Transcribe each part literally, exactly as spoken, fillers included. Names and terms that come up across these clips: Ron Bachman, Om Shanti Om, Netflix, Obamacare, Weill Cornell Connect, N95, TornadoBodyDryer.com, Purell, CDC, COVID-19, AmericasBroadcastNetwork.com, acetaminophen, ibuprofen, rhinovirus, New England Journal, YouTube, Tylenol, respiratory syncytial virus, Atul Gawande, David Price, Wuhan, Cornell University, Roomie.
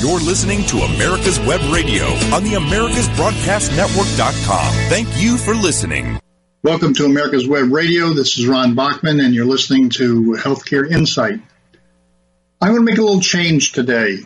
You're listening to America's Web Radio on the Americas Broadcast Network dot com. Thank you for listening. Welcome to America's Web Radio. This is Ron Bachman, and you're listening to Healthcare Insight. I want to make a little change today.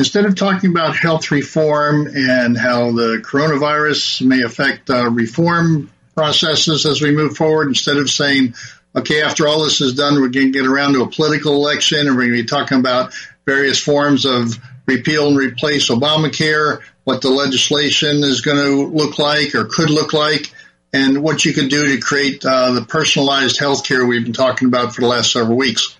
Instead of talking about health reform and how the coronavirus may affect uh, reform processes as we move forward, instead of saying, okay, after all this is done, we're going to get around to a political election, and we're going to be talking about various forms of repeal and replace Obamacare, what the legislation is going to look like or could look like, and what you can do to create uh, the personalized health care we've been talking about for the last several weeks.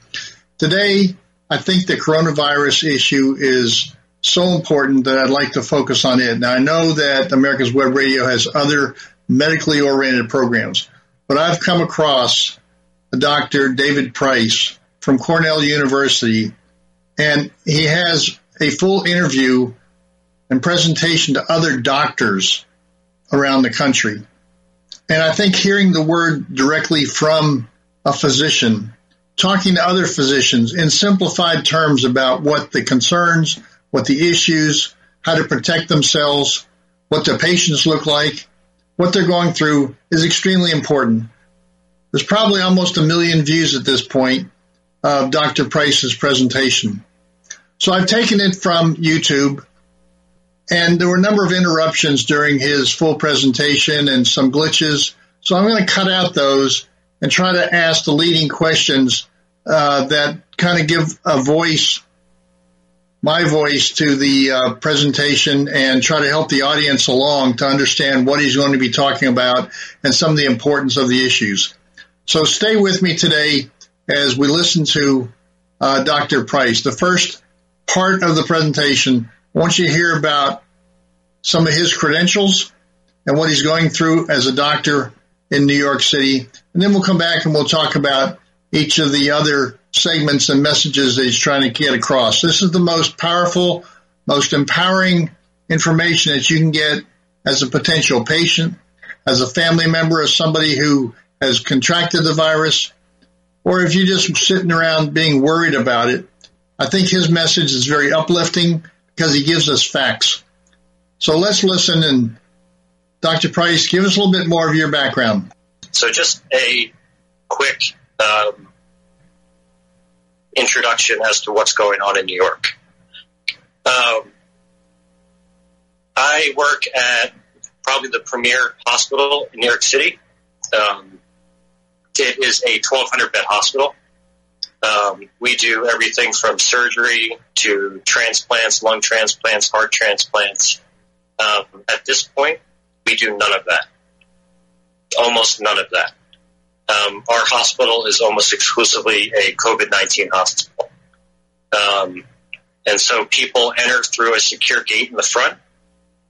Today, I think the coronavirus issue is so important that I'd like to focus on it. Now, I know that America's Web Radio has other medically oriented programs, but I've come across Doctor David Price from Cornell University, and he has a full interview and presentation to other doctors around the country. And I think hearing the word directly from a physician, talking to other physicians in simplified terms about what the concerns, what the issues, how to protect themselves, what their patients look like, what they're going through is extremely important. There's probably almost a million views at this point of Doctor Price's presentation. So I've taken it from YouTube, and there were a number of interruptions during his full presentation and some glitches. So I'm going to cut out those and try to ask the leading questions uh, that kind of give a voice, my voice, to the uh, presentation and try to help the audience along to understand what he's going to be talking about and some of the importance of the issues. So stay with me today as we listen to uh, Doctor Price. The first part of the presentation, I want you to hear about some of his credentials and what he's going through as a doctor in New York City. And then we'll come back and we'll talk about each of the other segments and messages that he's trying to get across. This is the most powerful, most empowering information that you can get as a potential patient, as a family member, as somebody who has contracted the virus, or if you're just sitting around being worried about it. I think his message is very uplifting because he gives us facts. So let's listen, and Doctor Price, give us a little bit more of your background. So just a quick um, introduction as to what's going on in New York. Um, I work at probably the premier hospital in New York City. Um, it is a twelve hundred bed hospital. Um, we do everything from surgery to transplants, lung transplants, heart transplants. Um, at this point, we do none of that. Almost none of that. Um, our hospital is almost exclusively a COVID nineteen hospital. Um, and so people enter through a secure gate in the front.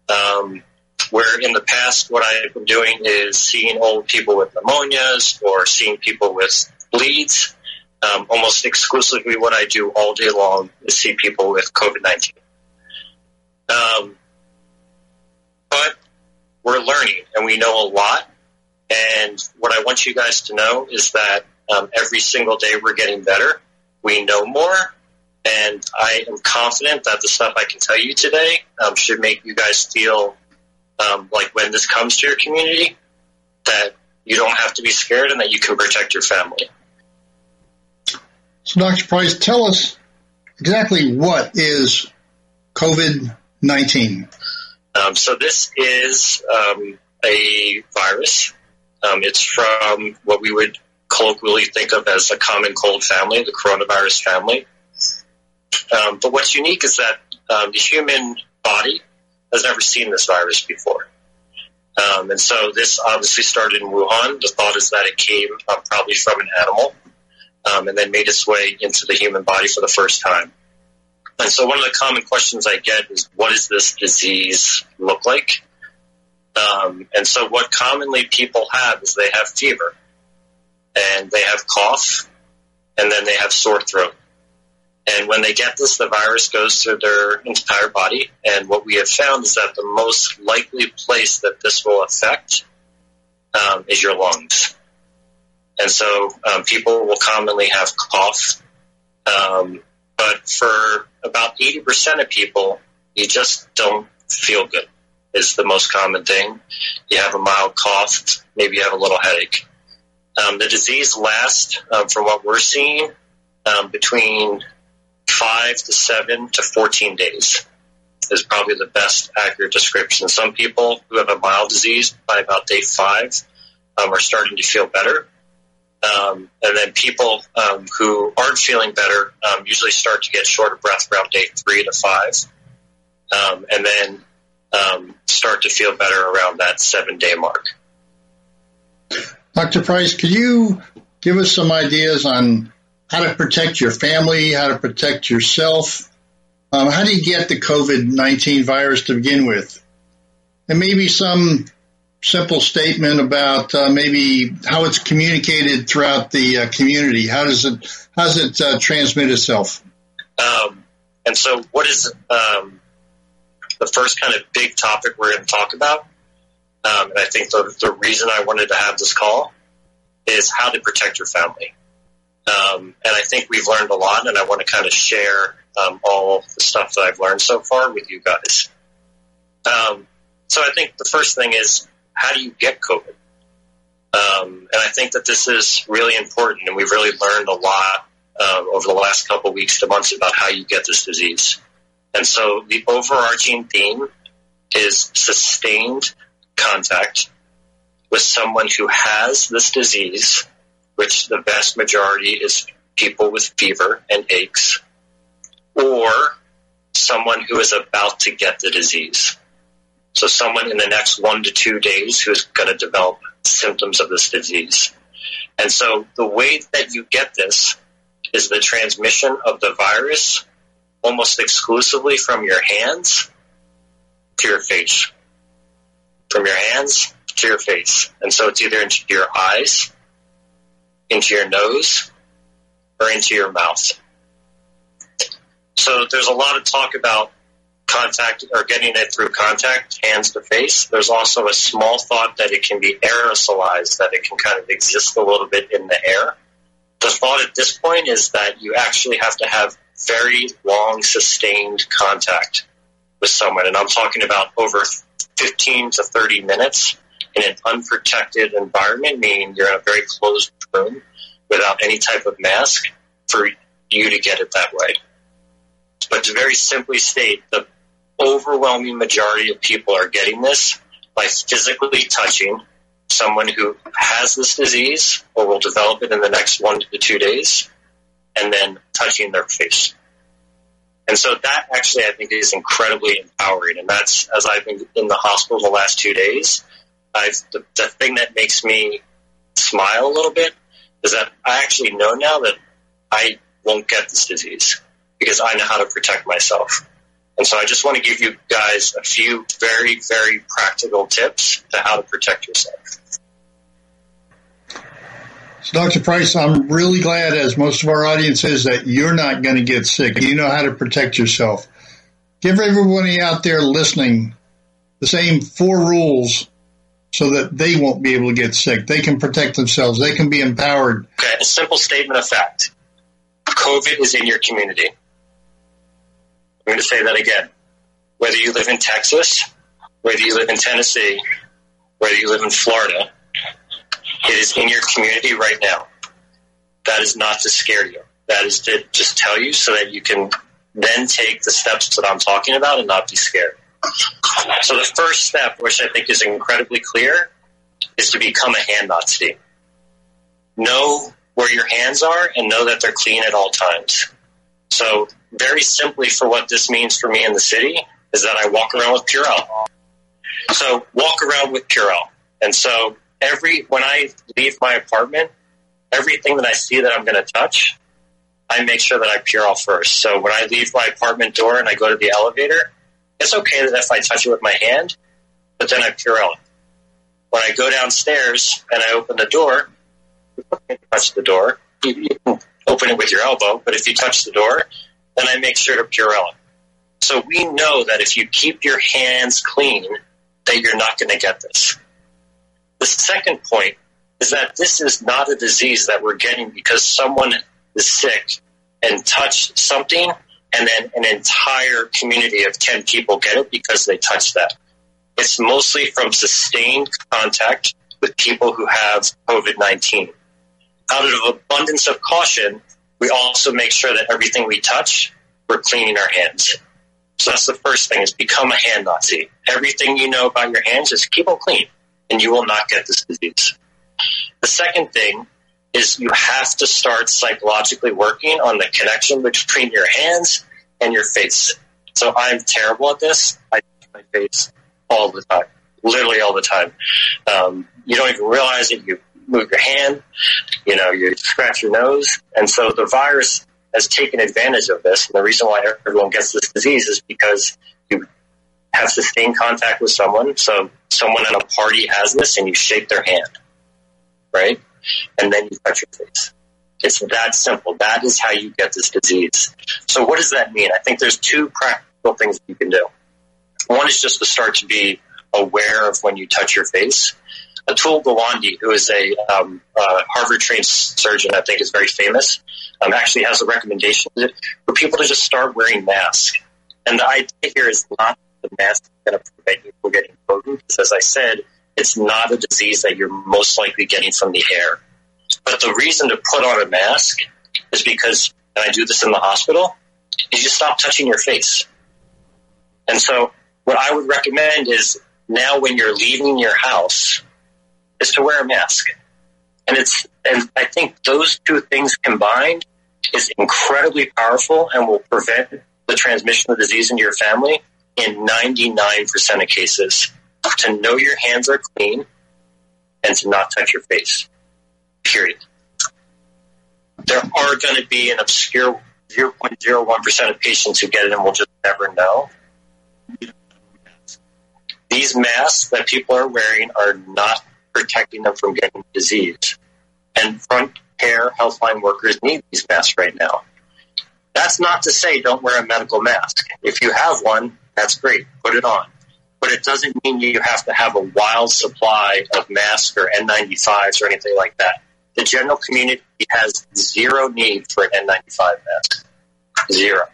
Um, Where in the past, what I've been doing is seeing old people with pneumonias or seeing people with bleeds. Um, almost exclusively what I do all day long is see people with COVID nineteen. Um, but we're learning, and we know a lot. And what I want you guys to know is that um, every single day we're getting better. We know more. And I am confident that the stuff I can tell you today um, should make you guys feel Um, like when this comes to your community, that you don't have to be scared and that you can protect your family. So, Doctor Price, tell us exactly what is COVID nineteen? Um, so this is um, a virus. Um, it's from what we would colloquially think of as a common cold family, the coronavirus family. Um, but what's unique is that um, the human body has never seen this virus before. Um, and so this obviously started in Wuhan. The thought is that it came um, probably from an animal um, and then made its way into the human body for the first time. And so one of the common questions I get is, what does this disease look like? Um, and so what commonly people have is they have fever, and they have cough, and then they have sore throat. And when they get this, the virus goes through their entire body. And what we have found is that the most likely place that this will affect um, is your lungs. And so um, people will commonly have cough. Um, but for about eighty percent of people, you just don't feel good is the most common thing. You have a mild cough, maybe you have a little headache. Um, the disease lasts, um, from what we're seeing, um, between five to seven to fourteen days is probably the best accurate description. Some people who have a mild disease by about day five um, are starting to feel better. Um, and then people um, who aren't feeling better um, usually start to get short of breath around day three to five. Um, and then um, start to feel better around that seven-day mark. Doctor Price, could you give us some ideas on how to protect your family, how to protect yourself? Um, how do you get the COVID nineteen virus to begin with? And maybe some simple statement about uh, maybe how it's communicated throughout the uh, community. How does it how does it uh, transmit itself? Um, and so what is um, the first kind of big topic we're going to talk about? Um, and I think the, the reason I wanted to have this call is how to protect your family. Um, and I think we've learned a lot, and I want to kind of share um, all the stuff that I've learned so far with you guys. Um, so I think the first thing is, how do you get COVID? Um, and I think that this is really important, and we've really learned a lot uh, over the last couple of weeks to months about how you get this disease. And so the overarching theme is sustained contact with someone who has this disease, which the vast majority is people with fever and aches, or someone who is about to get the disease. So someone in the next one to two days who is going to develop symptoms of this disease. And so the way that you get this is the transmission of the virus almost exclusively from your hands to your face. From your hands to your face. And so it's either into your eyes, into your nose, or into your mouth. So there's a lot of talk about contact or getting it through contact, hands to face. There's also a small thought that it can be aerosolized, that it can kind of exist a little bit in the air. The thought at this point is that you actually have to have very long, sustained contact with someone. And I'm talking about over fifteen to thirty minutes in an unprotected environment, meaning you're in a very closed room without any type of mask for you to get it that way. But to very simply state, the overwhelming majority of people are getting this by physically touching someone who has this disease or will develop it in the next one to two days, and then touching their face. And so that actually, I think, is incredibly empowering. And that's, as I've been in the hospital the last two days, I've, the, the thing that makes me smile a little bit is that I actually know now that I won't get this disease because I know how to protect myself. And so I just want to give you guys a few very, very practical tips to how to protect yourself. So, Doctor Price, I'm really glad, as most of our audience is, that you're not going to get sick. You know how to protect yourself. Give everybody out there listening the same four rules so that they won't be able to get sick. They can protect themselves. They can be empowered. Okay, a simple statement of fact. COVID is in your community. I'm going to say that again. Whether you live in Texas, whether you live in Tennessee, whether you live in Florida, it is in your community right now. That is not to scare you. That is to just tell you so that you can then take the steps that I'm talking about and not be scared. So the first step, which I think is incredibly clear, is to become a hand Nazi. Know where your hands are and know that they're clean at all times. So very simply, for what this means for me in the city is that I walk around with Purell. So walk around with Purell. And so every when I leave my apartment, everything that I see that I'm going to touch, I make sure that I Purell first. So when I leave my apartment door and I go to the elevator, it's okay that if I touch it with my hand, but then I Purell it. When I go downstairs and I open the door, you can touch the door. You can open it with your elbow, but if you touch the door, then I make sure to Purell it. So we know that if you keep your hands clean, that you're not going to get this. The second point is that this is not a disease that we're getting because someone is sick and touched something and then an entire community of ten people get it because they touch that. It's mostly from sustained contact with people who have COVID nineteen. Out of abundance of caution, we also make sure that everything we touch, we're cleaning our hands. So that's the first thing, is become a hand Nazi. Everything you know about your hands, just keep them clean, and you will not get this disease. The second thing is you have to start psychologically working on the connection between your hands and your face. So I'm terrible at this. I touch my face all the time, literally all the time. Um, you don't even realize it. You move your hand, you know, you scratch your nose. And so the virus has taken advantage of this. And the reason why everyone gets this disease is because you have sustained contact with someone. So someone at a party has this and you shake their hand, right? And then you touch your face. It's that simple. That is how you get this disease. So what does that mean? I think there's two practical things you can do. One is just to start to be aware of when you touch your face. Atul Gawande, who is a um, uh, Harvard-trained surgeon, I think is very famous, um, actually has a recommendation for people to just start wearing masks. And the idea here is not the mask is going to prevent you from getting COVID, because as I said, it's not a disease that you're most likely getting from the air. But the reason to put on a mask is because, and I do this in the hospital, is you stop touching your face. And so what I would recommend is now when you're leaving your house is to wear a mask. And it's, and I think those two things combined is incredibly powerful and will prevent the transmission of the disease into your family in ninety-nine percent of cases. To know your hands are clean and to not touch your face, period. There are going to be an obscure zero point zero one percent of patients who get it and will just never know. These masks that people are wearing are not protecting them from getting disease. And front care healthline workers need these masks right now. That's not to say don't wear a medical mask. If you have one, that's great. Put it on. But it doesn't mean you have to have a wild supply of masks or N ninety-fives or anything like that. The general community has zero need for an N ninety-five mask. Zero.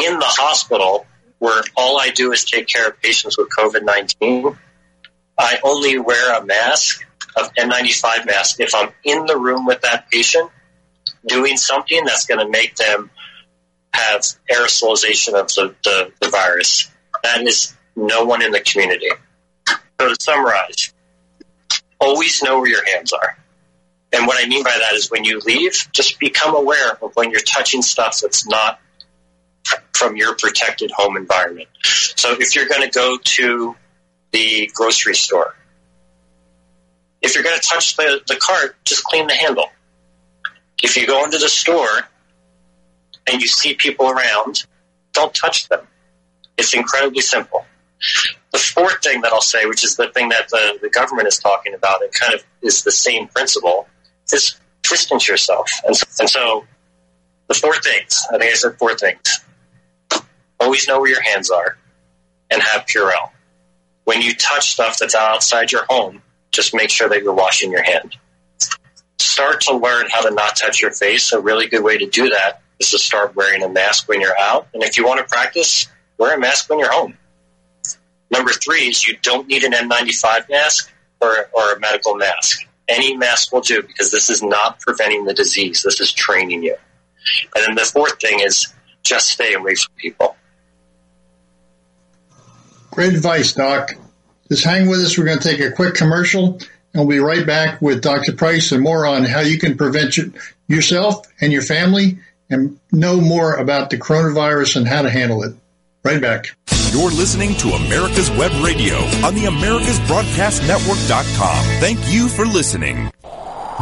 In the hospital, where all I do is take care of patients with COVID nineteen, I only wear a mask, of N ninety-five mask, if I'm in the room with that patient doing something that's going to make them have aerosolization of the, the, the virus. That is no one in the community. So to summarize, always know where your hands are. And what I mean by that is when you leave, just become aware of when you're touching stuff that's not from your protected home environment. So if you're going to go to the grocery store, if you're going to touch the, the cart, just clean the handle. If you go into the store and you see people around, don't touch them. It's incredibly simple. The fourth thing that I'll say, which is the thing that the, the government is talking about and kind of is the same principle, is distance yourself. And so, and so the four things, I think I said four things. Always know where your hands are and have Purell. When you touch stuff that's outside your home, just make sure that you're washing your hand. Start to learn how to not touch your face. A really good way to do that is to start wearing a mask when you're out. And if you want to practice, wear a mask when you're home. Number three is you don't need an N ninety-five mask or, or a medical mask. Any mask will do, because this is not preventing the disease. This is training you. And then the fourth thing is just stay away from people. Great advice, Doc. Just hang with us. We're going to take a quick commercial, and we'll be right back with Doctor Price and more on how you can prevent yourself and your family and know more about the coronavirus and how to handle it. Right back. You're listening to America's Web Radio on the Americas Broadcast Network dot com. Thank you for listening.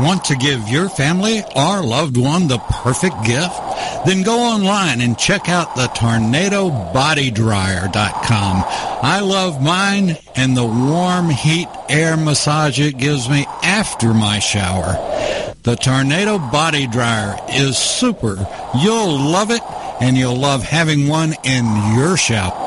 Want to give your family or loved one the perfect gift? Then go online and check out the Tornado Body Dryer dot com. I love mine and the warm heat air massage it gives me after my shower. The Tornado Body Dryer is super. You'll love it, and you'll love having one in your shower.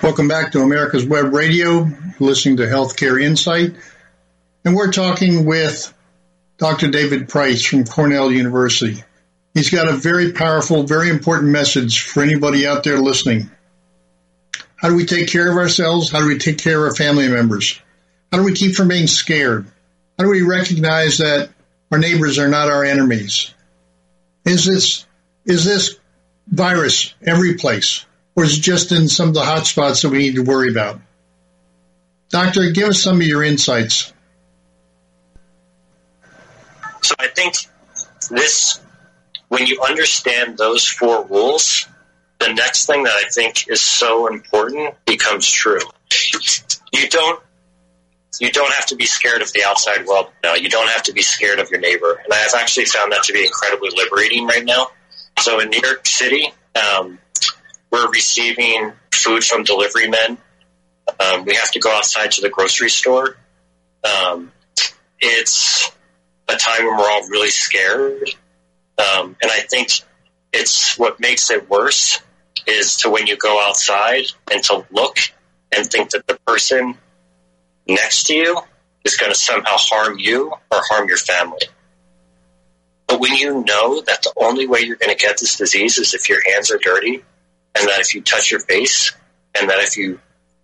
Welcome back to America's Web Radio, listening to Healthcare Insight. And we're talking with Doctor David Price from Cornell University. He's got a very powerful, very important message for anybody out there listening. How do we take care of ourselves? How do we take care of our family members? How do we keep from being scared? How do we recognize that our neighbors are not our enemies? Is this, is this virus every place? Or is it just in some of the hot spots that we need to worry about? Doctor, give us some of your insights. So I think this, when you understand those four rules, the next thing that I think is so important becomes true. You don't, you don't have to be scared of the outside world now. You don't have to be scared of your neighbor. And I've actually found that to be incredibly liberating right now. So in New York City, um, we're receiving food from delivery men. Um, we have to go outside to the grocery store. Um, it's a time when we're all really scared. Um, and I think it's what makes it worse is to when you go outside and to look and think that the person next to you is going to somehow harm you or harm your family. But when you know that the only way you're going to get this disease is if your hands are dirty, and that if you touch your face, and that if you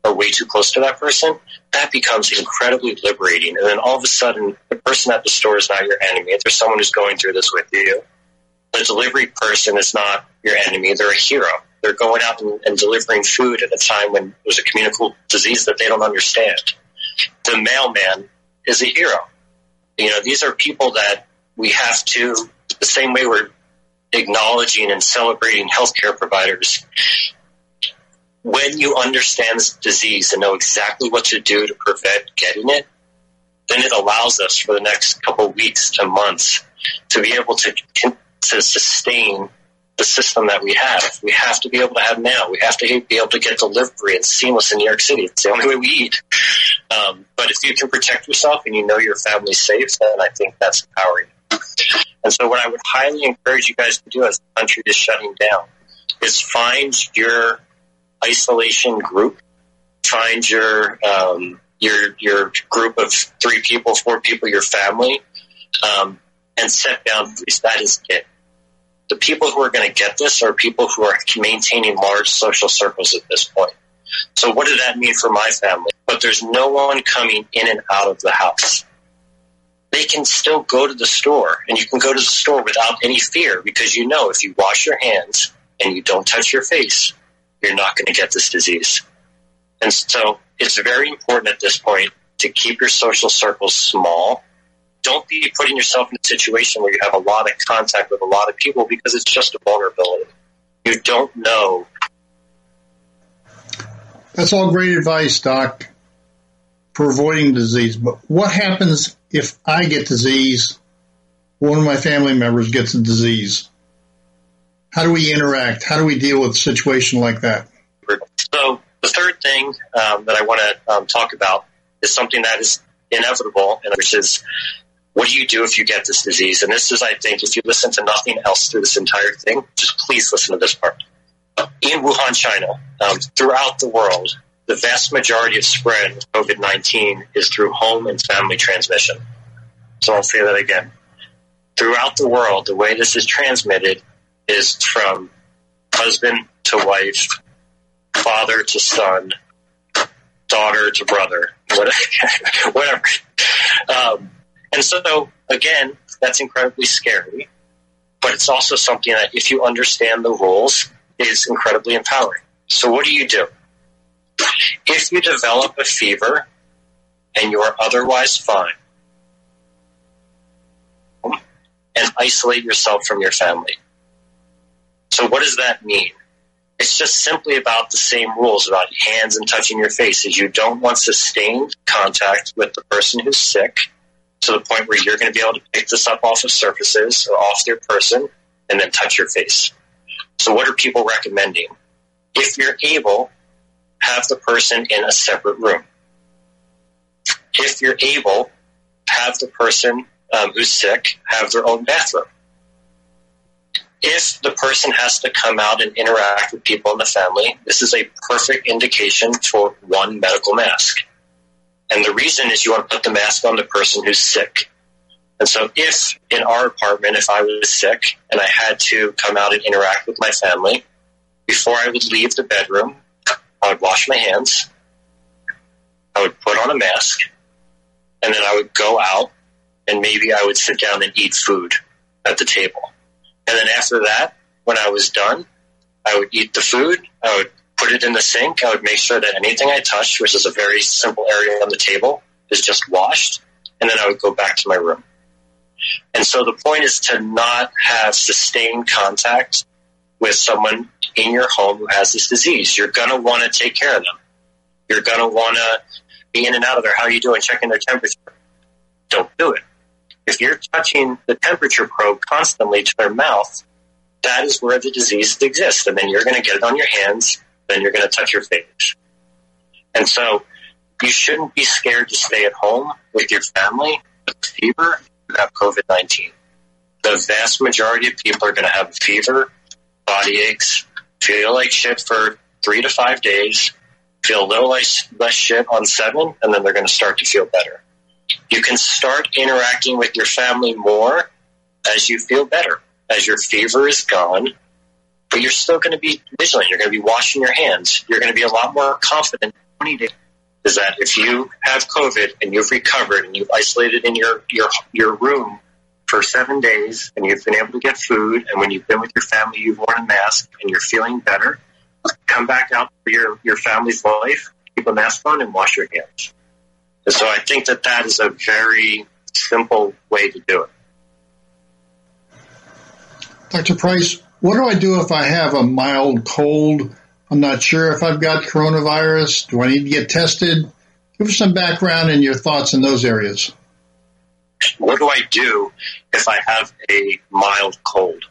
are way too close to that person, that becomes incredibly liberating. And then all of a sudden, the person at the store is not your enemy. If there's someone who's going through this with you, the delivery person is not your enemy. They're a hero. They're going out and, and delivering food at a time when there's a communicable disease that they don't understand. The mailman is a hero. You know, these are people that we have to, the same way we're acknowledging and celebrating healthcare providers. When you understand this disease and know exactly what to do to prevent getting it, then it allows us for the next couple of weeks to months to be able to, to sustain the system that we have. We have to be able to have mail. We have to be able to get delivery and seamless in New York City. It's the only way we eat. Um, but if you can protect yourself and you know your family's safe, then I think that's empowering. And so what I would highly encourage you guys to do as the country is shutting down is find your isolation group, find your um, your your group of three people, four people, your family, um, and set boundaries. That is it. The people who are going to get this are people who are maintaining large social circles at this point. So what did that mean for my family? But there's no one coming in and out of the house. They can still go to the store, and you can go to the store without any fear because you know if you wash your hands and you don't touch your face, you're not going to get this disease. And so it's very important at this point to keep your social circles small. Don't be putting yourself in a situation where you have a lot of contact with a lot of people because it's just a vulnerability. You don't know. That's all great advice, Doc, for avoiding disease. But what happens if I get disease, one of my family members gets the disease? How do we interact? How do we deal with a situation like that? So the third thing um, that I want to um, talk about is something that is inevitable, and which is what do you do if you get this disease? And this is, I think, if you listen to nothing else through this entire thing, just please listen to this part. In Wuhan, China, um, throughout the world, the vast majority of spread of COVID nineteen is through home and family transmission. So I'll say that again. Throughout the world, the way this is transmitted is from husband to wife, father to son, daughter to brother, whatever. Um, and so, again, that's incredibly scary, but it's also something that, if you understand the rules, is incredibly empowering. So what do you do? If you develop a fever and you are otherwise fine, and isolate yourself from your family. So what does that mean? It's just simply about the same rules about hands and touching your faces. You don't want sustained contact with the person who's sick to the point where you're going to be able to pick this up off of surfaces or off their person and then touch your face. So what are people recommending? If you're able, have the person in a separate room. If you're able, have the person um, who's sick have their own bathroom. If the person has to come out and interact with people in the family, this is a perfect indication for one medical mask. And the reason is you want to put the mask on the person who's sick. And so if in our apartment, if I was sick and I had to come out and interact with my family, before I would leave the bedroom, I would wash my hands, I would put on a mask, and then I would go out and maybe I would sit down and eat food at the table. And then after that, when I was done, I would eat the food, I would put it in the sink, I would make sure that anything I touched, which is a very simple area on the table, is just washed, and then I would go back to my room. And so the point is to not have sustained contact with someone in your home who has this disease. You're going to want to take care of them. You're going to want to be in and out of there. How are you doing? Checking their temperature. Don't do it. If you're touching the temperature probe constantly to their mouth, that is where the disease exists. And then you're going to get it on your hands. Then you're going to touch your face. And so you shouldn't be scared to stay at home with your family with fever who have COVID nineteen. The vast majority of people are going to have fever, body aches, feel like shit for three to five days, feel a little less, less shit on seven, and then they're going to start to feel better. You can start interacting with your family more as you feel better, as your fever is gone, but you're still going to be vigilant. You're going to be washing your hands. You're going to be a lot more confident. Is that if you have COVID and you've recovered and you've isolated in your, your, your room for seven days and you've been able to get food, and when you've been with your family, you've worn a mask and you're feeling better, come back out for your, your family's life, keep a mask on and wash your hands. And so I think that that is a very simple way to do it. Doctor Price, what do I do if I have a mild cold? I'm not sure if I've got coronavirus. Do I need to get tested? Give us some background and your thoughts in those areas. What do I do if I have a mild cold?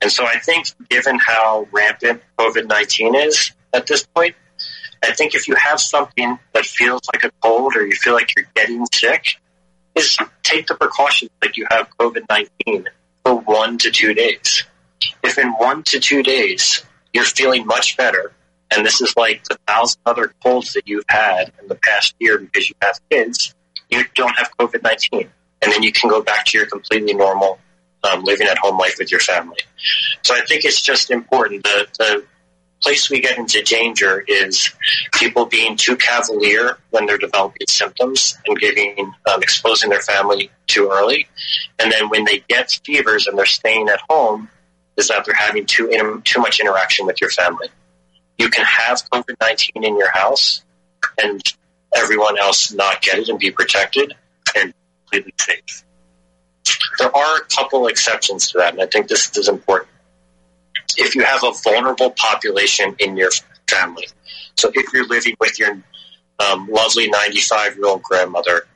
And so I think given how rampant COVID nineteen is at this point, I think if you have something that feels like a cold or you feel like you're getting sick, is take the precautions like you have COVID nineteen for one to two days. If in one to two days you're feeling much better, and this is like the thousand other colds that you've had in the past year because you have kids, you don't have COVID nineteen. And then you can go back to your completely normal um, living at home life with your family. So I think it's just important. The, the place we get into danger is people being too cavalier when they're developing symptoms and giving, um, exposing their family too early. And then when they get fevers and they're staying at home, is that they're having too, too much interaction with your family. You can have COVID nineteen in your house and everyone else not get it and be protected and completely safe. There are a couple exceptions to that, and I think this is important. If you have a vulnerable population in your family, so if you're living with your um, lovely ninety-five-year-old grandmother,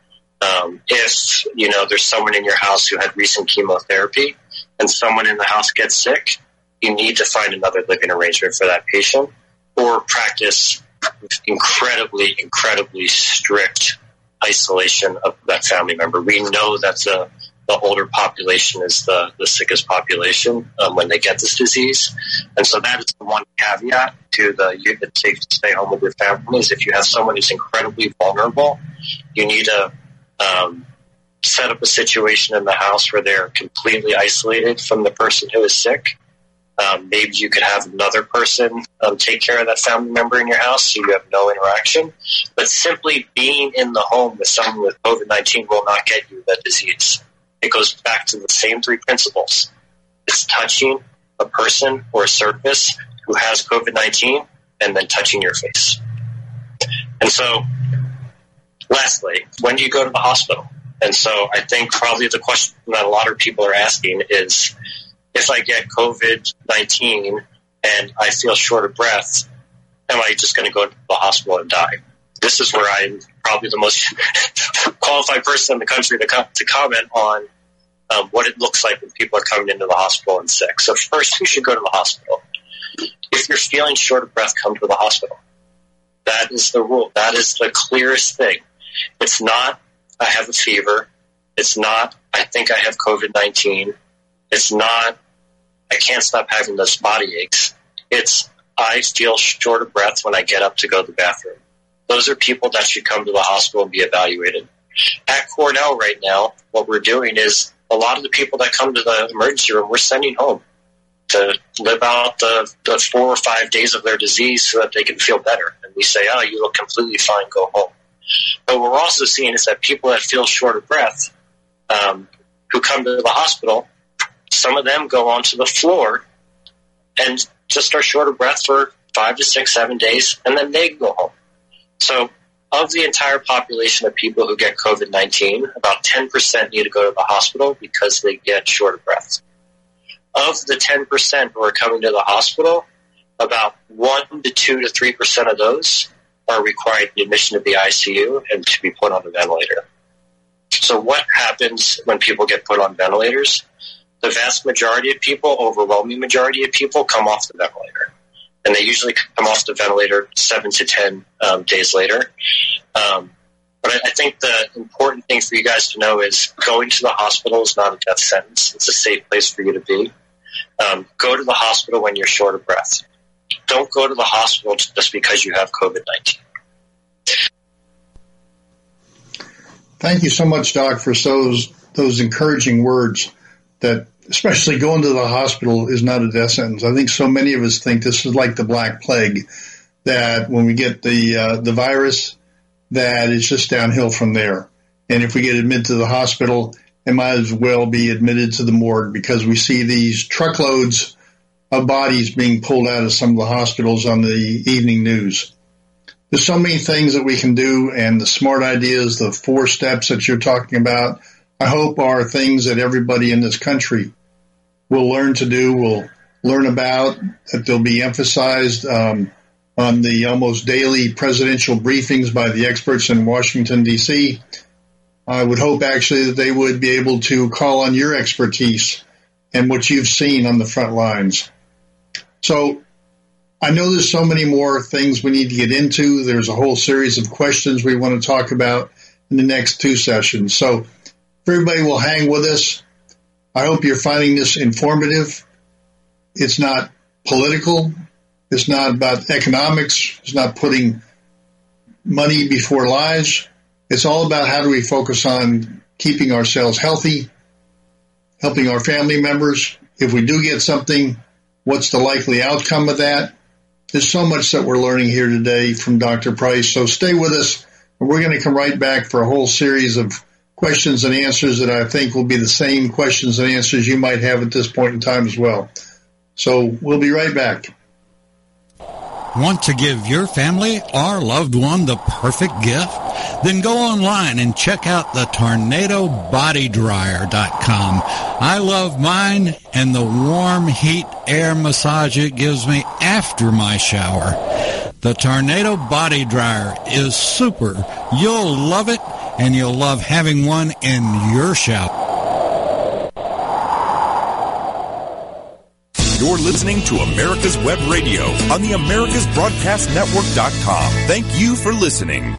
um, if you know there's someone in your house who had recent chemotherapy and someone in the house gets sick, you need to find another living arrangement for that patient or practice incredibly, incredibly strict isolation of that family member. We know that the, the older population is the, the sickest population um, when they get this disease. And so that is the one caveat to the you can safe to stay home with your family is if you have someone who's incredibly vulnerable, you need to um, set up a situation in the house where they're completely isolated from the person who is sick. Um, maybe you could have another person um, take care of that family member in your house so you have no interaction. But simply being in the home with someone with COVID nineteen will not get you that disease. It goes back to the same three principles. It's touching a person or a surface who has COVID nineteen and then touching your face. And so, lastly, when do you go to the hospital? And so I think probably the question that a lot of people are asking is, if I get COVID nineteen and I feel short of breath, am I just going to go to the hospital and die? This is where I'm probably the most qualified person in the country to, co- to comment on um, what it looks like when people are coming into the hospital and sick. So first, you should go to the hospital. If you're feeling short of breath, come to the hospital. That is the rule. That is the clearest thing. It's not, I have a fever. It's not, I think I have covid nineteen. It's not, I can't stop having those body aches. It's, I feel short of breath when I get up to go to the bathroom. Those are people that should come to the hospital and be evaluated. At Cornell right now, what we're doing is a lot of the people that come to the emergency room, we're sending home to live out the, the four or five days of their disease so that they can feel better. And we say, oh, you look completely fine, go home. But what we're also seeing is that people that feel short of breath um, who come to the hospital, some of them go onto the floor and just are short of breath for five to six, seven days, and then they go home. So of the entire population of people who get covid nineteen, about ten percent need to go to the hospital because they get short of breath. Of the ten percent who are coming to the hospital, about one to two to three percent of those are required admission to the I C U and to be put on a ventilator. So what happens when people get put on ventilators? The vast majority of people, overwhelming majority of people, come off the ventilator. And they usually come off the ventilator seven to ten um, days later. Um, but I, I think the important thing for you guys to know is going to the hospital is not a death sentence. It's a safe place for you to be. Um, go to the hospital when you're short of breath. Don't go to the hospital just because you have covid nineteen. Thank you so much, Doc, for those those encouraging words that especially going to the hospital is not a death sentence. I think so many of us think this is like the Black Plague, that when we get the uh, the virus, that it's just downhill from there. And if we get admitted to the hospital, it might as well be admitted to the morgue because we see these truckloads of bodies being pulled out of some of the hospitals on the evening news. There's so many things that we can do, and the smart ideas, the four steps that you're talking about, I hope are things that everybody in this country will learn to do, will learn about, that they'll be emphasized um, on the almost daily presidential briefings by the experts in Washington, D C. I would hope actually that they would be able to call on your expertise and what you've seen on the front lines. So I know there's so many more things we need to get into. There's a whole series of questions we want to talk about in the next two sessions. So if everybody will hang with us, I hope you're finding this informative. It's not political. It's not about economics. It's not putting money before lives. It's all about how do we focus on keeping ourselves healthy, helping our family members. If we do get something, what's the likely outcome of that? There's so much that we're learning here today from Doctor Price. So stay with us. We're going to come right back for a whole series of questions and answers that I think will be the same questions and answers you might have at this point in time as well. So we'll be right back. Want to give your family or loved one the perfect gift? Then go online and check out the tornado body dryer dot com. I love mine and the warm heat air massage it gives me after my shower. The Tornado Body Dryer is super. You'll love it. And you'll love having one in your shop. You're listening to America's Web Radio on the Americas Broadcast Network dot com. Thank you for listening.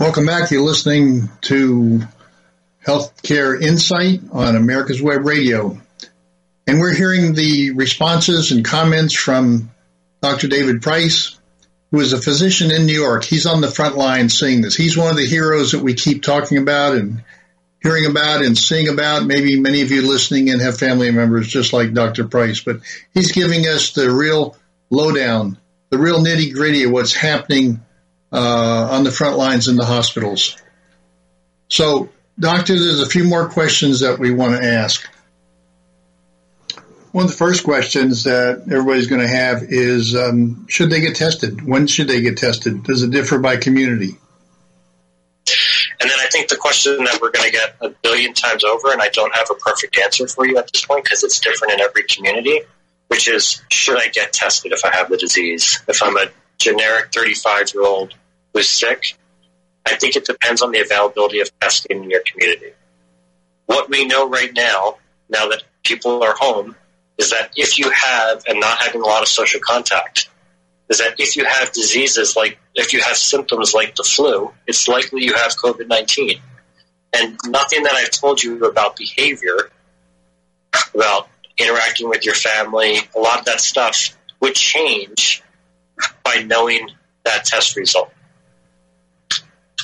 Welcome back. You're listening to Healthcare Insight on America's Web Radio. And we're hearing the responses and comments from Doctor David Price, who is a physician in New York. He's on the front line seeing this. He's one of the heroes that we keep talking about and hearing about and seeing about. Maybe many of you listening and have family members just like Doctor Price. But he's giving us the real lowdown, the real nitty-gritty of what's happening uh, on the front lines in the hospitals. So, Doctor, there's a few more questions that we want to ask. One of the first questions that everybody's going to have is, um, should they get tested? When should they get tested? Does it differ by community? And then I think the question that we're going to get a billion times over, and I don't have a perfect answer for you at this point because it's different in every community, which is, should I get tested if I have the disease? If I'm a generic thirty-five-year-old who's sick, I think it depends on the availability of testing in your community. What we know right now, now that people are home, is that if you have, and not having a lot of social contact, is that if you have diseases like, if you have symptoms like the flu, it's likely you have COVID nineteen. And nothing that I've told you about behavior, about interacting with your family, a lot of that stuff would change by knowing that test result.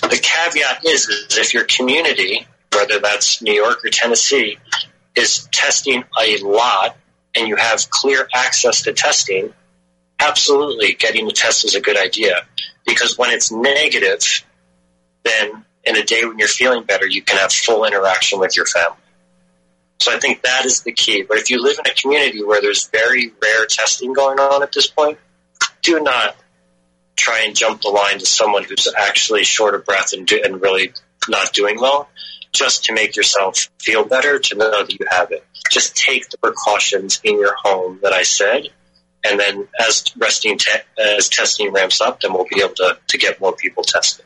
The caveat is, is if your community, whether that's New York or Tennessee, is testing a lot and you have clear access to testing, absolutely, getting the test is a good idea, because when it's negative, then in a day when you're feeling better, you can have full interaction with your family. So I think that is the key. But if you live in a community where there's very rare testing going on at this point, do not try and jump the line to someone who's actually short of breath and, do, and really not doing well, just to make yourself feel better, to know that you have it. Just take the precautions in your home that I said. And then as resting te- as testing ramps up, then we'll be able to, to get more people tested.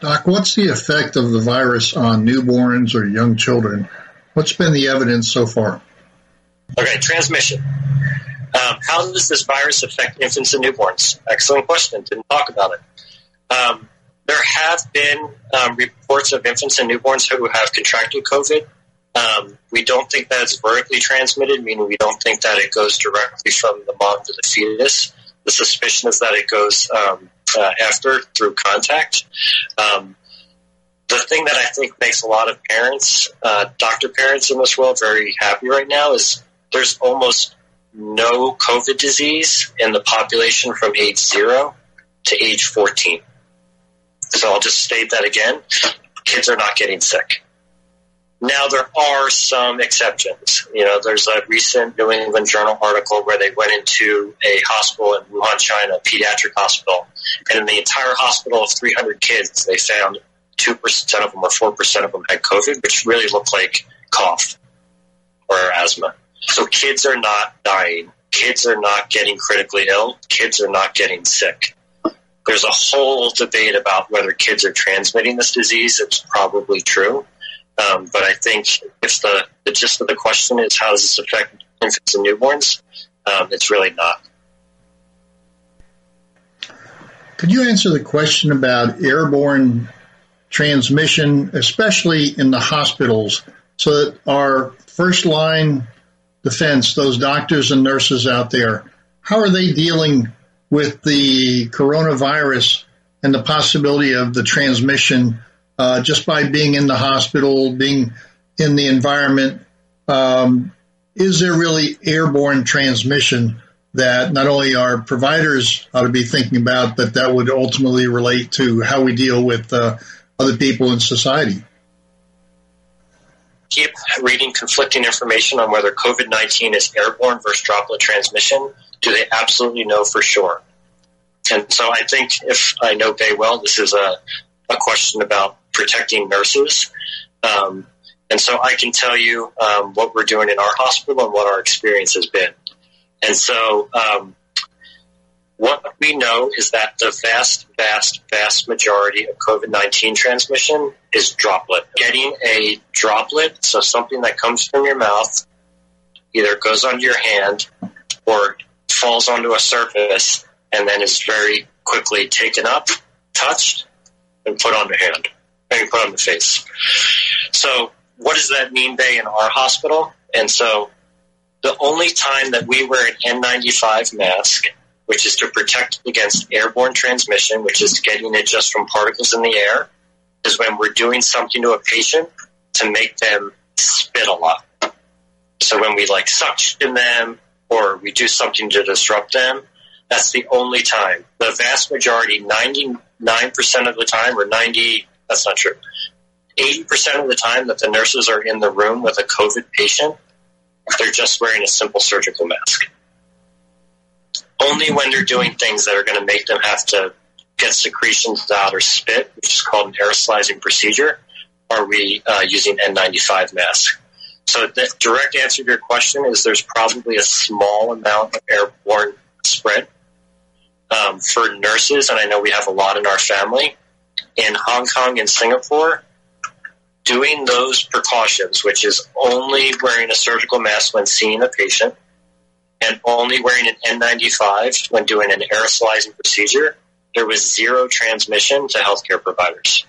Doc, what's the effect of the virus on newborns or young children? What's been the evidence so far? Okay, transmission. Um, how does this virus affect infants and newborns? Excellent question. Didn't talk about it. Um, there have been um, reports of infants and newborns who have contracted COVID. Um, we don't think that it's vertically transmitted, meaning we don't think that it goes directly from the mom to the fetus. The suspicion is that it goes um, uh, after, through contact. Um, the thing that I think makes a lot of parents, uh, doctor parents in this world, very happy right now is there's almost no COVID disease in the population from age zero to age fourteen. So I'll just state that again. Kids are not getting sick. Now, there are some exceptions. You know, there's a recent New England Journal article where they went into a hospital in Wuhan, China, a pediatric hospital, and in the entire hospital of three hundred kids, they found two percent of them or four percent of them had COVID, which really looked like cough or asthma. So kids are not dying. Kids are not getting critically ill. Kids are not getting sick. There's a whole debate about whether kids are transmitting this disease. It's probably true. Um, but I think if the, the gist of the question is how does this affect infants and newborns, um, it's really not. Could you answer the question about airborne transmission, especially in the hospitals, so that our first-line defense, those doctors and nurses out there, how are they dealing with the coronavirus and the possibility of the transmission Uh, just by being in the hospital, being in the environment? Um, is there really airborne transmission that not only our providers ought to be thinking about, but that would ultimately relate to how we deal with uh, other people in society? Keep reading conflicting information on whether COVID nineteen is airborne versus droplet transmission. Do they absolutely know for sure? And so I think, if I know Bay well, this is a a question about protecting nurses. Um, and so I can tell you um, what we're doing in our hospital and what our experience has been. And so um, what we know is that the vast, vast, vast majority of COVID nineteen transmission is droplet. Getting a droplet, so something that comes from your mouth, either goes onto your hand or falls onto a surface and then is very quickly taken up, touched, and put on the hand, and put on the face. So what does that mean, Bay, in our hospital? And so the only time that we wear an N ninety-five mask, which is to protect against airborne transmission, which is getting it just from particles in the air, is when we're doing something to a patient to make them spit a lot. So when we, like, suction them or we do something to disrupt them, that's the only time. The vast majority, ninety-nine percent of the time, or ninety, that's not true, eighty percent of the time that the nurses are in the room with a COVID patient, they're just wearing a simple surgical mask. Only when they're doing things that are going to make them have to get secretions out or spit, which is called an aerosolizing procedure, are we uh, using N ninety-five masks. So the direct answer to your question is there's probably a small amount of airborne spread um, for nurses, and I know we have a lot in our family. In Hong Kong and Singapore, doing those precautions, which is only wearing a surgical mask when seeing a patient and only wearing an N ninety-five when doing an aerosolizing procedure, there was zero transmission to healthcare providers.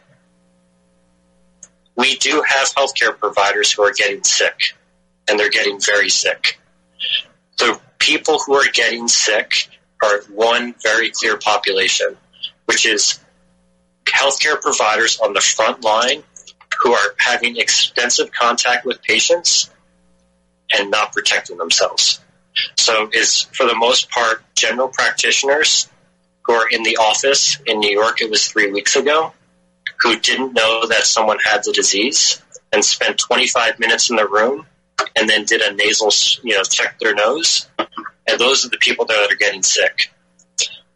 We do have healthcare providers who are getting sick, and they're getting very sick. The people who are getting sick are one very clear population, which is healthcare providers on the front line who are having extensive contact with patients and not protecting themselves. So it's, for the most part, general practitioners who are in the office. In New York, it was three weeks ago, who didn't know that someone had the disease and spent twenty-five minutes in the room and then did a nasal, you know, check their nose. And those are the people that are getting sick.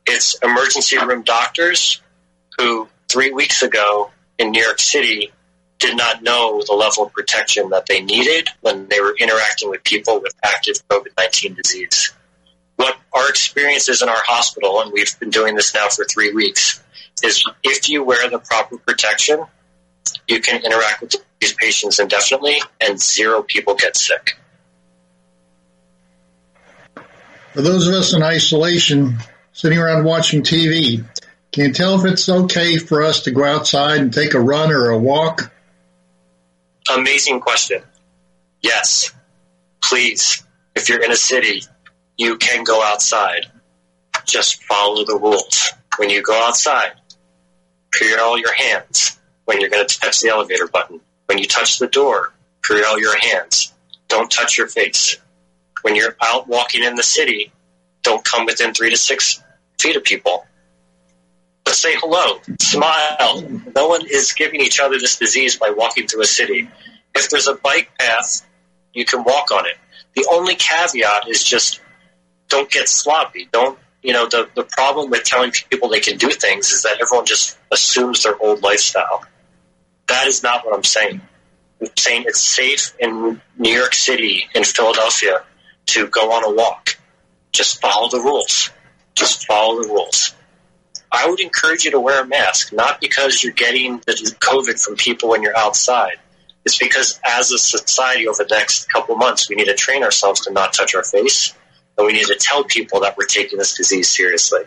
It's emergency room doctors who three weeks ago in New York City did not know the level of protection that they needed when they were interacting with people with active COVID nineteen disease. What our experience is in our hospital, and we've been doing this now for three weeks, is if you wear the proper protection, you can interact with these patients indefinitely, and zero people get sick. For those of us in isolation, sitting around watching T V, can't tell if it's okay for us to go outside and take a run or a walk? Amazing question. Yes. Please, if you're in a city, you can go outside. Just follow the rules. When you go outside, Purell your hands. When you're going to touch the elevator button. When you touch the door, Purell your hands. Don't touch your face. When you're out walking in the city, don't come within three to six feet of people. But say hello. Smile. No one is giving each other this disease by walking through a city. If there's a bike path, you can walk on it. The only caveat is just don't get sloppy. Don't You know, the, the problem with telling people they can do things is that everyone just assumes their old lifestyle. That is not what I'm saying. I'm saying it's safe in New York City, in Philadelphia, to go on a walk. Just follow the rules. Just follow the rules. I would encourage you to wear a mask, not because you're getting the COVID from people when you're outside. It's because as a society over the next couple months, we need to train ourselves to not touch our face. And we need to tell people that we're taking this disease seriously.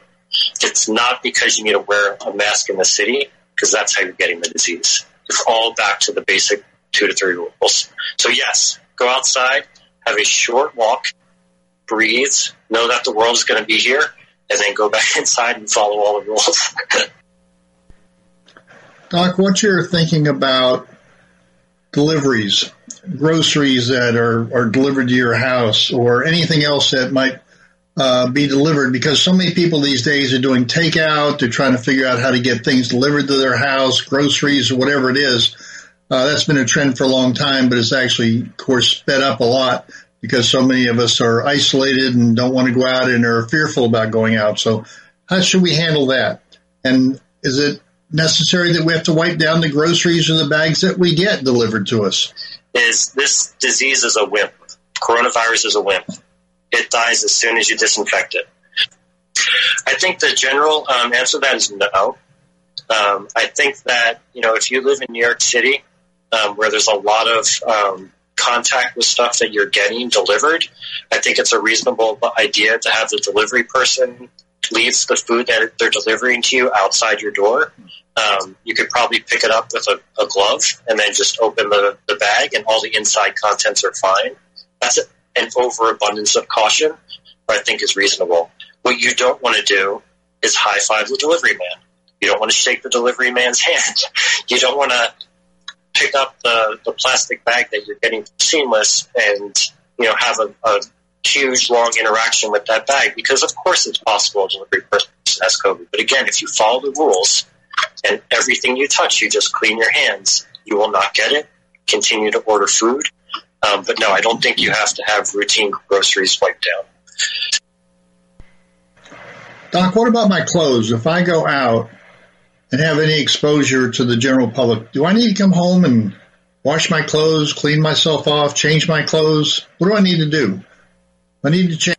It's not because you need to wear a mask in the city, because that's how you're getting the disease. It's all back to the basic two to three rules. So yes, go outside, have a short walk, breathe, know that the world is going to be here, and then go back inside and follow all the rules. Doc, what you're thinking about deliveries, groceries that are, are delivered to your house or anything else that might uh, be delivered, because so many people these days are doing takeout. They're trying to figure out how to get things delivered to their house, groceries, or whatever it is. Uh, that's been a trend for a long time, but it's actually, of course, sped up a lot because so many of us are isolated and don't want to go out and are fearful about going out. So how should we handle that? And is it necessary that we have to wipe down the groceries or the bags that we get delivered to us? Is this disease is a wimp. Coronavirus is a wimp. It dies as soon as you disinfect it. I think the general um, answer to that is no. Um, I think that, you know, if you live in New York City, um, where there's a lot of um, contact with stuff that you're getting delivered, I think it's a reasonable idea to have the delivery person leave the food that they're delivering to you outside your door. Um, you could probably pick it up with a, a glove and then just open the, the bag and all the inside contents are fine. That's an overabundance of caution, but I think is reasonable. What you don't want to do is high-five the delivery man. You don't want to shake the delivery man's hand. You don't want to pick up the, the plastic bag that you're getting seamless and, you know, have a, a huge, long interaction with that bag, because of course it's possible a delivery person has COVID. But again, if you follow the rules and everything you touch, you just clean your hands, you will not get it. Continue to order food. Um, but no, I don't think you have to have routine grocery swipe down. Doc, what about my clothes? If I go out and have any exposure to the general public, do I need to come home and wash my clothes, clean myself off, change my clothes? What do I need to do? I need to change.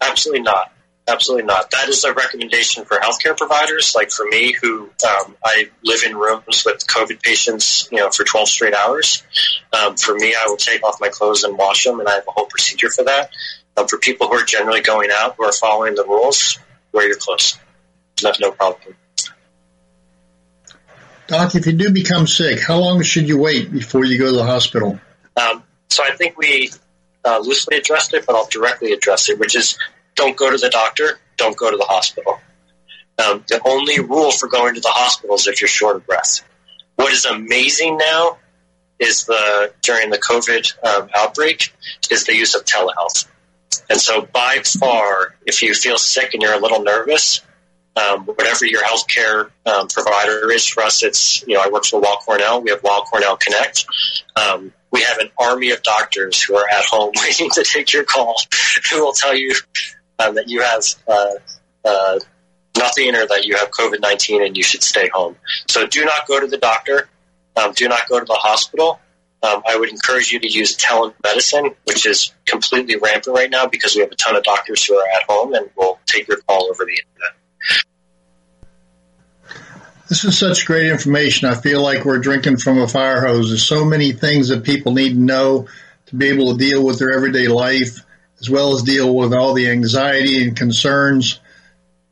Absolutely not. Absolutely not. That is a recommendation for healthcare providers, like for me, who um, I live in rooms with COVID patients, you know, for twelve straight hours. Um, for me, I will take off my clothes and wash them, and I have a whole procedure for that. Um, for people who are generally going out, who are following the rules, wear your clothes. That's no problem. Doc, if you do become sick, how long should you wait before you go to the hospital? Um, so I think we uh, loosely addressed it, but I'll directly address it, which is, don't go to the doctor, don't go to the hospital. Um, the only rule for going to the hospital is if you're short of breath. What is amazing now is the during the COVID um, outbreak is the use of telehealth. And so by far, if you feel sick and you're a little nervous, um, whatever your healthcare um, provider is, for us, it's, you know, I work for Weill Cornell. We have Weill Cornell Connect. Um, we have an army of doctors who are at home waiting to take your call, who will tell you Um, that you have uh, uh, nothing, or that you have COVID nineteen and you should stay home. So do not go to the doctor. Um, do not go to the hospital. Um, I would encourage you to use telemedicine, which is completely rampant right now because we have a ton of doctors who are at home and will take your call over the internet. This is such great information. I feel like we're drinking from a fire hose. There's so many things that people need to know to be able to deal with their everyday life, as well as deal with all the anxiety and concerns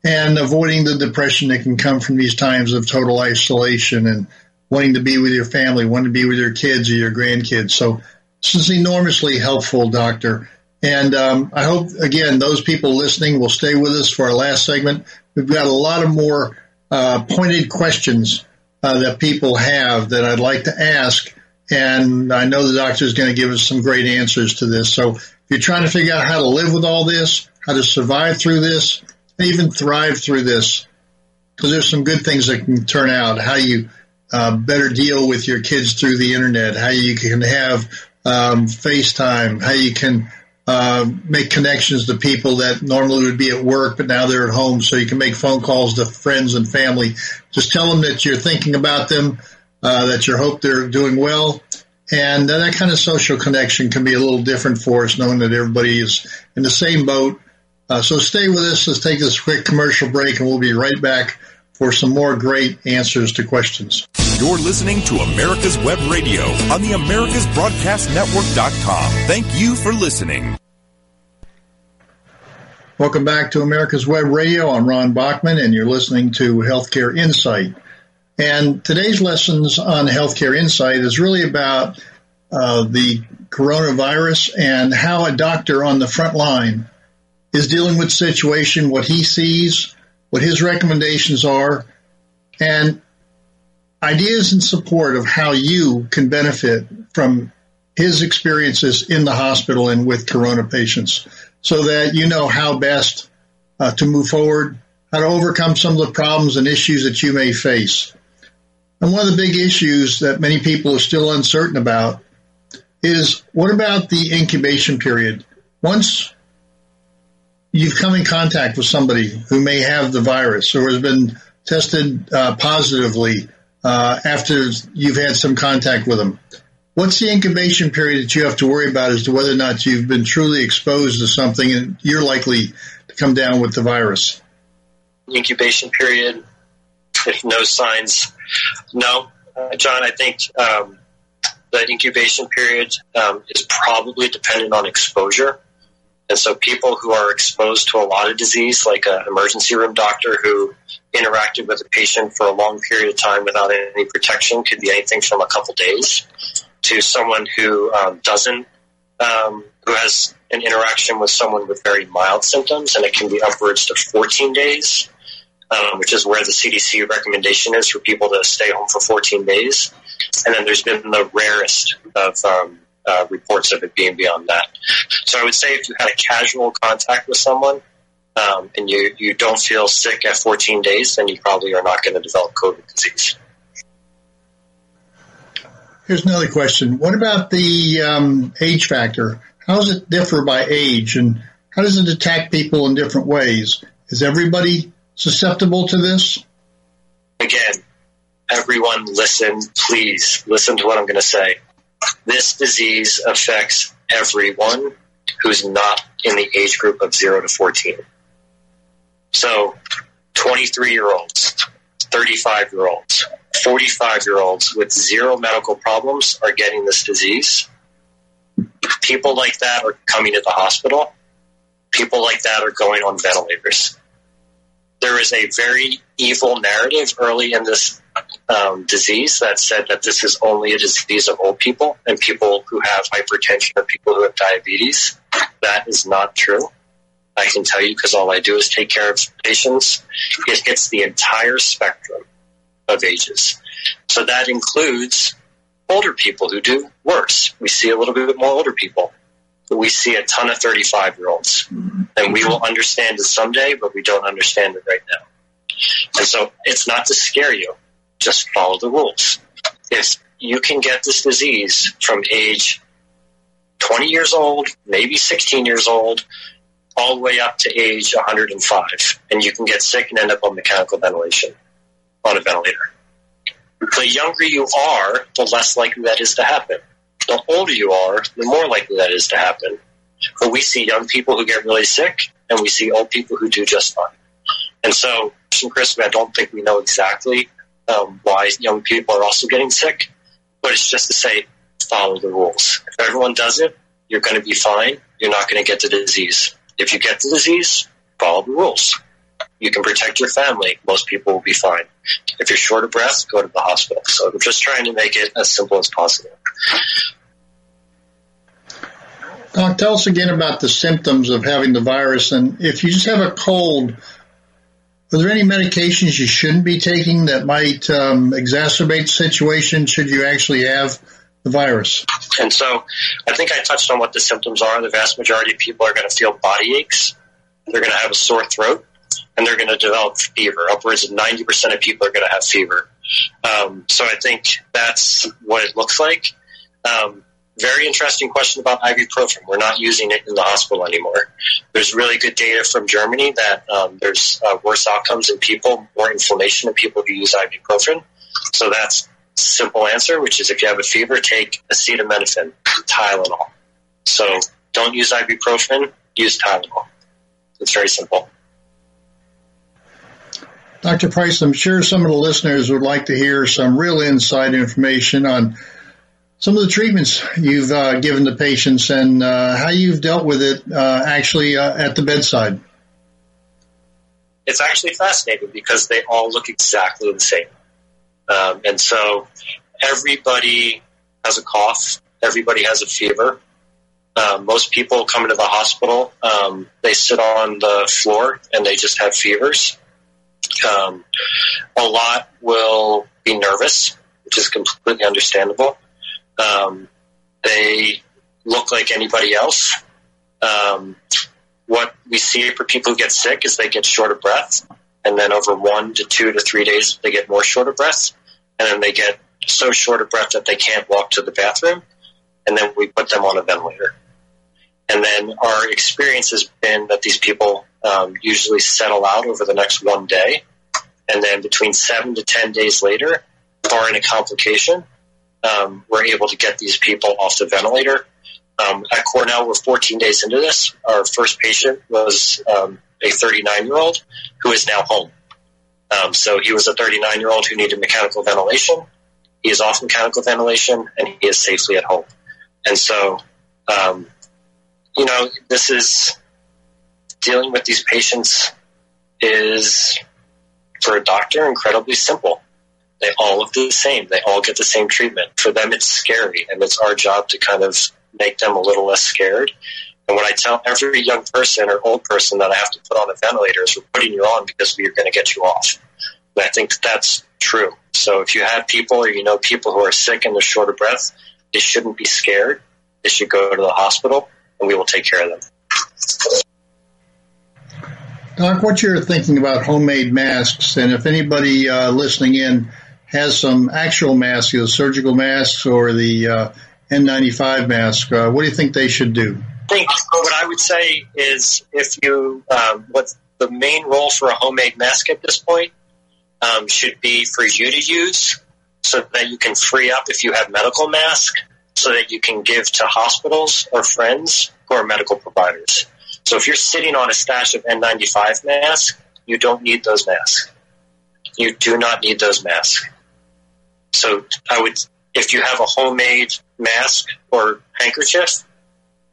and avoiding the depression that can come from these times of total isolation and wanting to be with your family, wanting to be with your kids or your grandkids. So this is enormously helpful, Doctor. And um, I hope, again, those people listening will stay with us for our last segment. We've got a lot of more uh, pointed questions uh, that people have that I'd like to ask. And I know the doctor is going to give us some great answers to this. So if you're trying to figure out how to live with all this, how to survive through this, and even thrive through this, because there's some good things that can turn out, how you uh, better deal with your kids through the internet, how you can have um, FaceTime, how you can uh, make connections to people that normally would be at work, but now they're at home, so you can make phone calls to friends and family. Just tell them that you're thinking about them, Uh, that you hope they're doing well. And that kind of social connection can be a little different for us, knowing that everybody is in the same boat. Uh, so stay with us. Let's take this quick commercial break, and we'll be right back for some more great answers to questions. You're listening to America's Web Radio on the Americas Broadcast Network dot com. Thank you for listening. Welcome back to America's Web Radio. I'm Ron Bachman, and you're listening to Healthcare Insight. And today's lessons on Healthcare Insight is really about uh, the coronavirus and how a doctor on the front line is dealing with the situation, what he sees, what his recommendations are, and ideas in support of how you can benefit from his experiences in the hospital and with corona patients, so that you know how best uh, to move forward, how to overcome some of the problems and issues that you may face. And one of the big issues that many people are still uncertain about is, what about the incubation period? Once you've come in contact with somebody who may have the virus or has been tested uh, positively uh, after you've had some contact with them, what's the incubation period that you have to worry about as to whether or not you've been truly exposed to something and you're likely to come down with the virus? Incubation period, if no signs. No, uh, John, I think um, the incubation period um, is probably dependent on exposure. And so people who are exposed to a lot of disease, like an emergency room doctor who interacted with a patient for a long period of time without any protection, could be anything from a couple days, to someone who um, doesn't, um, who has an interaction with someone with very mild symptoms, and it can be upwards to fourteen days. Um, which is where the C D C recommendation is for people to stay home for fourteen days. And then there's been the rarest of um, uh, reports of it being beyond that. So I would say if you had a casual contact with someone um, and you, you don't feel sick at fourteen days, then you probably are not going to develop COVID disease. Here's another question. What about the um, age factor? How does it differ by age, and how does it attack people in different ways? Is everybody susceptible to this? Again, everyone listen, please. Listen to what I'm going to say. This disease affects everyone who's not in the age group of zero to fourteen. So twenty-three-year-olds, thirty-five-year-olds, forty-five-year-olds with zero medical problems are getting this disease. People like that are coming to the hospital. People like that are going on ventilators. There is a very evil narrative early in this um, disease that said that this is only a disease of old people and people who have hypertension or people who have diabetes. That is not true. I can tell you because all I do is take care of patients. It hits the entire spectrum of ages. So that includes older people who do worse. We see a little bit more older people. We see a ton of thirty-five-year-olds, and we will understand it someday, but we don't understand it right now. And so it's not to scare you. Just follow the rules. If you can get this disease from age twenty years old, maybe sixteen years old, all the way up to age one hundred five, and you can get sick and end up on mechanical ventilation, on a ventilator. The younger you are, the less likely that is to happen. The older you are, the more likely that is to happen. But we see young people who get really sick, and we see old people who do just fine. And so, Chris, I don't think we know exactly um, why young people are also getting sick, but it's just to say, follow the rules. If everyone does it, you're going to be fine. You're not going to get the disease. If you get the disease, follow the rules. You can protect your family. Most people will be fine. If you're short of breath, go to the hospital. So I'm just trying to make it as simple as possible. Doc, tell us again about the symptoms of having the virus. And if you just have a cold, are there any medications you shouldn't be taking that might um, exacerbate the situation should you actually have the virus? And so I think I touched on what the symptoms are. The vast majority of people are going to feel body aches. They're going to have a sore throat. And they're going to develop fever. Upwards of ninety percent of people are going to have fever. Um, so I think that's what it looks like. Um, very interesting question about ibuprofen. We're not using it in the hospital anymore. There's really good data from Germany that um, there's uh, worse outcomes in people, more inflammation in people who use ibuprofen. So that's a simple answer, which is if you have a fever, take acetaminophen, Tylenol. So don't use ibuprofen, use Tylenol. It's very simple. Doctor Price, I'm sure some of the listeners would like to hear some real inside information on some of the treatments you've uh, given to patients and uh, how you've dealt with it uh, actually uh, at the bedside. It's actually fascinating because they all look exactly the same. Um, and so everybody has a cough. Everybody has a fever. Uh, most people come into the hospital. Um, they sit on the floor and they just have fevers. Um, a lot will be nervous, which is completely understandable. Um, they look like anybody else. Um, what we see for people who get sick is they get short of breath, and then over one to two to three days, they get more short of breath, and then they get so short of breath that they can't walk to the bathroom, and then we put them on a ventilator. And then our experience has been that these people um, usually settle out over the next one day. And then between seven to ten days later, barring a complication, um, we're able to get these people off the ventilator. Um, at Cornell, we're fourteen days into this. Our first patient was um, a thirty-nine-year-old who is now home. Um, so he was a thirty-nine-year-old who needed mechanical ventilation. He is off mechanical ventilation, and he is safely at home. And so... Um, You know, this is dealing with these patients is, for a doctor, incredibly simple. They all look the same. They all get the same treatment. For them, it's scary, and it's our job to kind of make them a little less scared. And when I tell every young person or old person that I have to put on a ventilator is we're putting you on because we're going to get you off. And I think that's true. So if you have people or you know people who are sick and they're short of breath, they shouldn't be scared. They should go to the hospital, and we will take care of them. Doc, what you're thinking about homemade masks, and if anybody uh, listening in has some actual masks, either surgical masks or the uh, N ninety-five mask, uh, what do you think they should do? I think what I would say is if you um, – what's the main role for a homemade mask at this point um, should be for you to use so that you can free up if you have medical masks so that you can give to hospitals or friends who are medical providers. So if you're sitting on a stash of N ninety-five masks, you don't need those masks. You do not need those masks. So I would – if you have a homemade mask or handkerchief –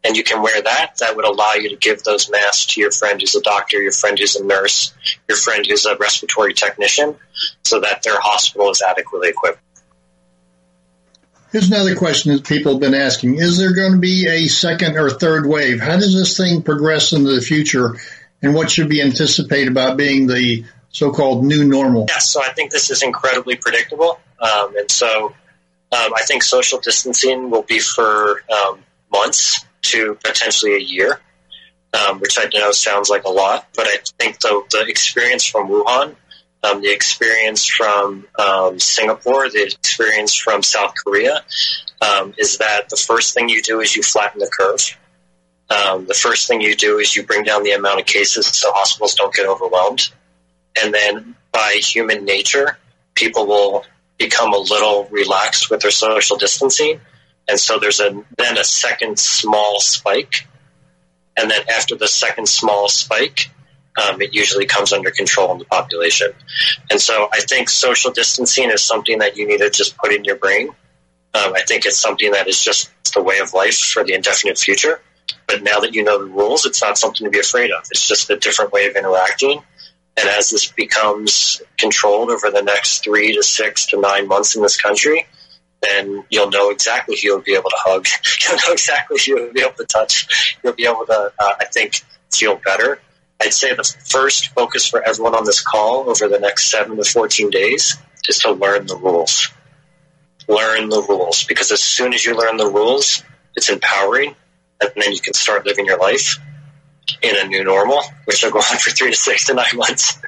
and you can wear that, that would allow you to give those masks to your friend who's a doctor, your friend who's a nurse, your friend who's a respiratory technician, so that their hospital is adequately equipped. Here's another question that people have been asking. Is there going to be a second or third wave? How does this thing progress into the future, and what should be anticipated about being the so-called new normal? Yes, so I think this is incredibly predictable. Um, and so um, I think social distancing will be for um, months to potentially a year, um, which I know sounds like a lot, but I think the, the experience from Wuhan, um, the experience from um, Singapore, the experience from South Korea, um, is that the first thing you do is you flatten the curve. Um, the first thing you do is you bring down the amount of cases so hospitals don't get overwhelmed. And then by human nature, people will become a little relaxed with their social distancing. And so there's a, then a second small spike. And then after the second small spike, um, it usually comes under control in the population. And so I think social distancing is something that you need to just put in your brain. Um, I think it's something that is just the way of life for the indefinite future. But now that you know the rules, it's not something to be afraid of. It's just a different way of interacting. And as this becomes controlled over the next three to six to nine months in this country, then you'll know exactly who you'll be able to hug. You'll know exactly who you'll be able to touch. You'll be able to, uh, I think, feel better. I'd say the first focus for everyone on this call over the next seven to fourteen days is to learn the rules. Learn the rules, because as soon as you learn the rules, it's empowering, and then you can start living your life in a new normal, which will go on for three to six to nine months.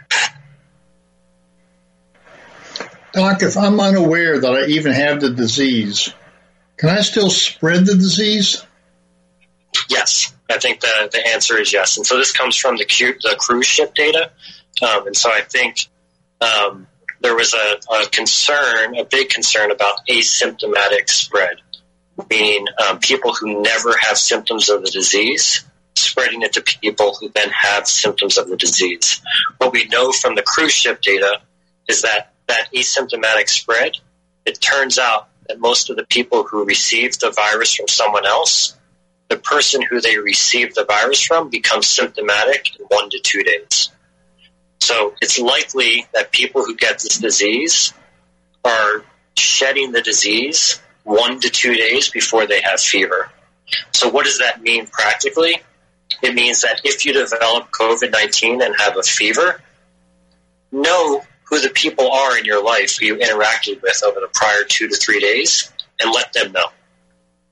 Doc, if I'm unaware that I even have the disease, can I still spread the disease? Yes. I think the, the answer is yes. And so this comes from the, the cruise ship data. Um, and so I think um, there was a, a concern, a big concern about asymptomatic spread, meaning um, people who never have symptoms of the disease spreading it to people who then have symptoms of the disease. What we know from the cruise ship data is that that asymptomatic spread, it turns out that most of the people who received the virus from someone else, the person who they received the virus from becomes symptomatic in one to two days. So it's likely that people who get this disease are shedding the disease one to two days before they have fever. So what does that mean practically? It means that if you develop COVID nineteen and have a fever, no who the people are in your life who you interacted with over the prior two to three days, and let them know.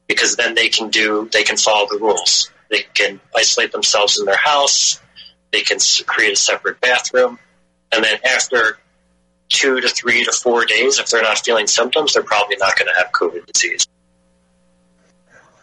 Because then they can do, they can follow the rules. They can isolate themselves in their house. They can create a separate bathroom. And then after two to three to four days, if they're not feeling symptoms, they're probably not going to have COVID disease.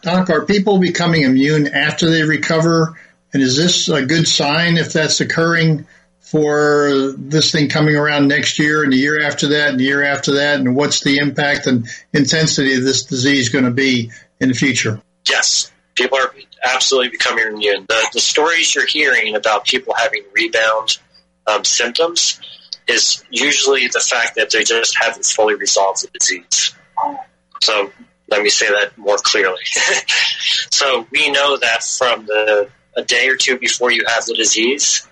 Doc, are people becoming immune after they recover? And is this a good sign if that's occurring for this thing coming around next year and the year after that and the year after that, and what's the impact and intensity of this disease going to be in the future? Yes, people are absolutely becoming immune. The, the stories you're hearing about people having rebound um, symptoms is usually the fact that they just haven't fully resolved the disease. So let me say that more clearly. So we know that from the a day or two before you have the disease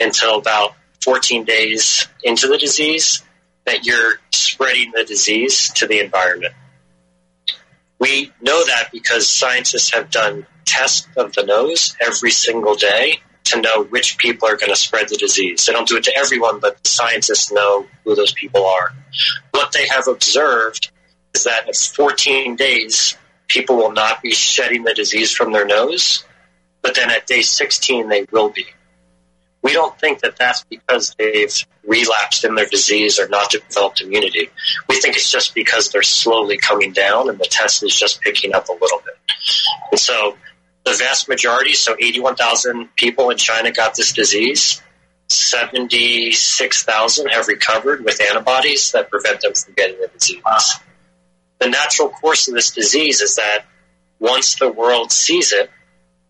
until about fourteen days into the disease, that you're spreading the disease to the environment. We know that because scientists have done tests of the nose every single day to know which people are going to spread the disease. They don't do it to everyone, but the scientists know who those people are. What they have observed is that at fourteen days, people will not be shedding the disease from their nose, but then at day sixteen, they will be. We don't think that that's because they've relapsed in their disease or not developed immunity. We think it's just because they're slowly coming down and the test is just picking up a little bit. And so the vast majority, so eighty-one thousand people in China got this disease. seventy-six thousand have recovered with antibodies that prevent them from getting the disease. The natural course of this disease is that once the world sees it,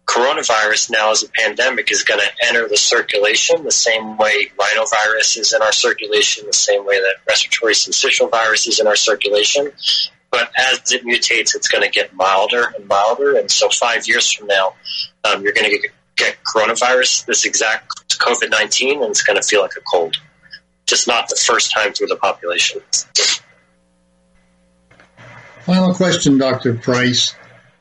coronavirus now as a pandemic is going to enter the circulation the same way rhinovirus is in our circulation, the same way that respiratory syncytial virus is in our circulation. But as it mutates, it's going to get milder and milder. And so five years from now, um, you're going to get, get coronavirus, this exact COVID nineteen, and it's going to feel like a cold. Just not the first time through the population. Final question, Doctor Price.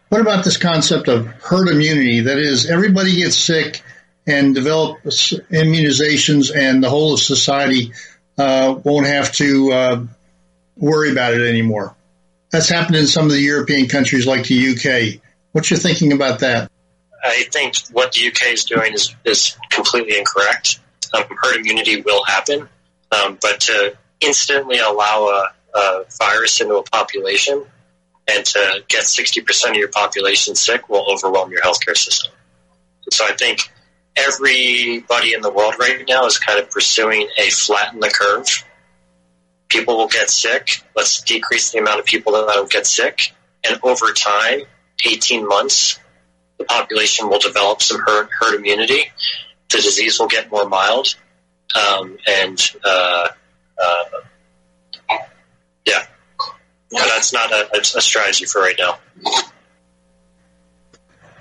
What about this concept of herd immunity? That is, everybody gets sick and develops immunizations, and the whole of society uh, won't have to uh, worry about it anymore. That's happened in some of the European countries like the U K. What's your thinking about that? I think what the U K is doing is, is completely incorrect. Um, herd immunity will happen, um, but to instantly allow a, a virus into a population and to get sixty percent of your population sick will overwhelm your healthcare system. So I think everybody in the world right now is kind of pursuing a flatten the curve. People will get sick. Let's decrease the amount of people that will get sick. And over time, eighteen months, the population will develop some herd, herd immunity. The disease will get more mild. Um, and, uh, uh, yeah. No, that's not a, a strategy for right now.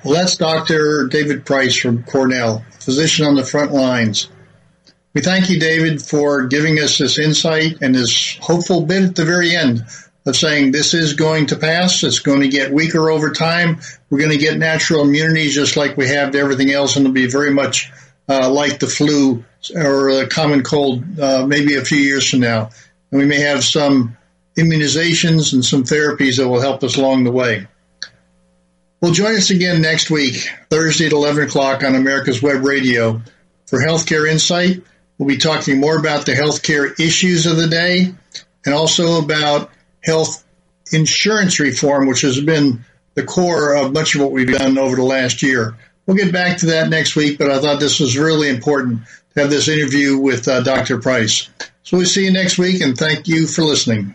Well, that's Doctor David Price from Cornell, physician on the front lines. We thank you, David, for giving us this insight and this hopeful bit at the very end of saying this is going to pass, it's going to get weaker over time, we're going to get natural immunity just like we have to everything else, and it'll be very much uh, like the flu or a common cold uh, maybe a few years from now. And we may have some immunizations and some therapies that will help us along the way. Well, join us again next week, Thursday at eleven o'clock on America's Web Radio for Healthcare Insight. We'll be talking more about the healthcare issues of the day and also about health insurance reform, which has been the core of much of what we've done over the last year. We'll get back to that next week, but I thought this was really important to have this interview with uh, Doctor Price. So we'll see you next week, and thank you for listening.